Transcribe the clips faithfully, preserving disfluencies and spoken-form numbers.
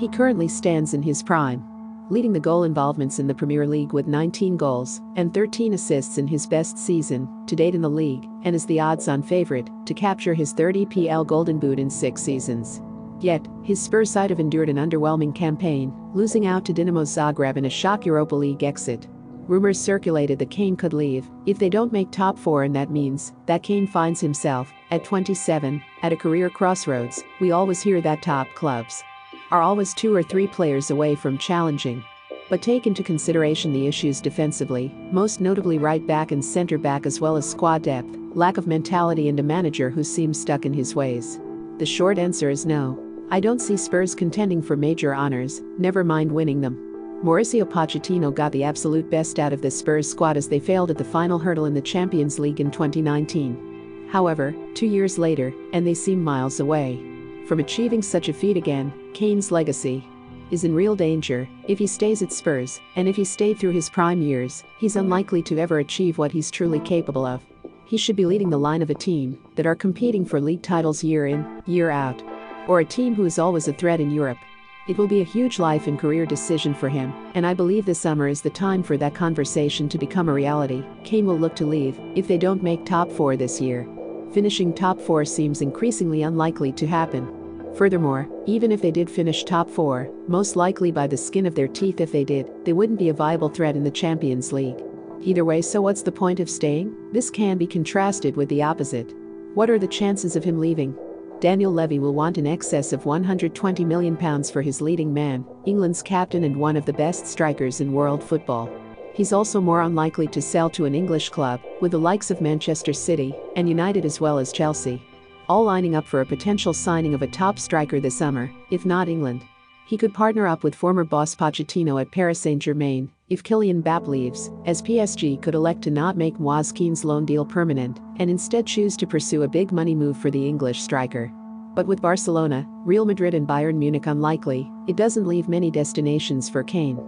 He currently stands in his prime, leading the goal involvements in the Premier League with nineteen goals and thirteen assists in his best season to date in the league, and is the odds-on favorite to capture his third E P L Golden Boot in six seasons. Yet, his Spurs side have endured an underwhelming campaign, losing out to Dinamo Zagreb in a shock Europa League exit. Rumors circulated that Kane could leave if they don't make top four, and that means that Kane finds himself, at twenty-seven, at a career crossroads. We always hear that top clubs are always two or three players away from challenging. But take into consideration the issues defensively, most notably right back and center back, as well as squad depth, lack of mentality, and a manager who seems stuck in his ways. The short answer is no. I don't see Spurs contending for major honors, never mind winning them. Mauricio Pochettino got the absolute best out of this Spurs squad as they failed at the final hurdle in the Champions League in twenty nineteen. However, two years later, and they seem miles away from achieving such a feat again. Kane's legacy is in real danger if he stays at Spurs, and if he stayed through his prime years, he's unlikely to ever achieve what he's truly capable of. He should be leading the line of a team that are competing for league titles year in, year out, or a team who is always a threat in Europe. It will be a huge life and career decision for him, and I believe this summer is the time for that conversation to become a reality. Kane will look to leave if they don't make top four this year. Finishing top four seems increasingly unlikely to happen. Furthermore, even if they did finish top four, most likely by the skin of their teeth if they did, they wouldn't be a viable threat in the Champions League. Either way, so what's the point of staying? This can be contrasted with the opposite. What are the chances of him leaving? Daniel Levy will want in excess of one hundred twenty million pounds for his leading man, England's captain and one of the best strikers in world football. He's also more unlikely to sell to an English club, with the likes of Manchester City and United as well as Chelsea all lining up for a potential signing of a top striker this summer, if not England. He could partner up with former boss Pochettino at Paris Saint-Germain if Kylian Mbappe leaves, as P S G could elect to not make Moise Kean's loan deal permanent and instead choose to pursue a big money move for the English striker. But with Barcelona, Real Madrid and Bayern Munich unlikely, it doesn't leave many destinations for Kane,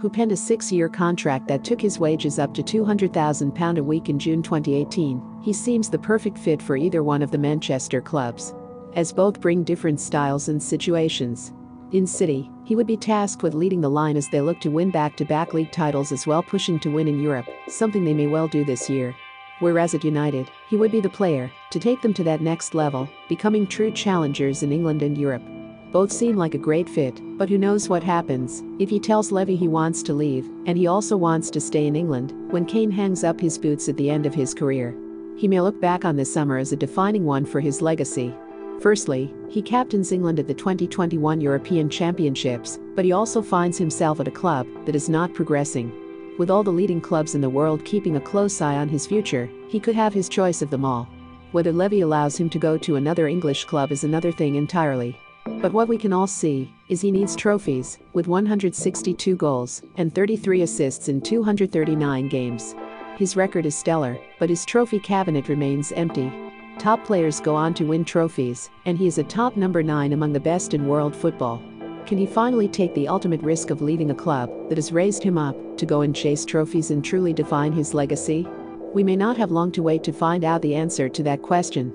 who penned a six-year contract that took his wages up to two hundred thousand pounds a week in June twenty eighteen, he seems the perfect fit for either one of the Manchester clubs, as both bring different styles and situations. In City, he would be tasked with leading the line as they look to win back-to-back league titles as well, pushing to win in Europe, something they may well do this year. Whereas at United, he would be the player to take them to that next level, becoming true challengers in England and Europe. Both seem like a great fit, but who knows what happens if he tells Levy he wants to leave, and he also wants to stay in England, when Kane hangs up his boots at the end of his career. He may look back on this summer as a defining one for his legacy. Firstly, he captains England at the twenty twenty-one European Championships, but he also finds himself at a club that is not progressing. With all the leading clubs in the world keeping a close eye on his future, he could have his choice of them all. Whether Levy allows him to go to another English club is another thing entirely. But what we can all see is he needs trophies, with one hundred sixty-two goals and thirty-three assists in two hundred thirty-nine games. His record is stellar, but his trophy cabinet remains empty. Top players go on to win trophies, and he is a top number nine among the best in world football. Can he finally take the ultimate risk of leaving a club that has raised him up to go and chase trophies and truly define his legacy? We may not have long to wait to find out the answer to that question.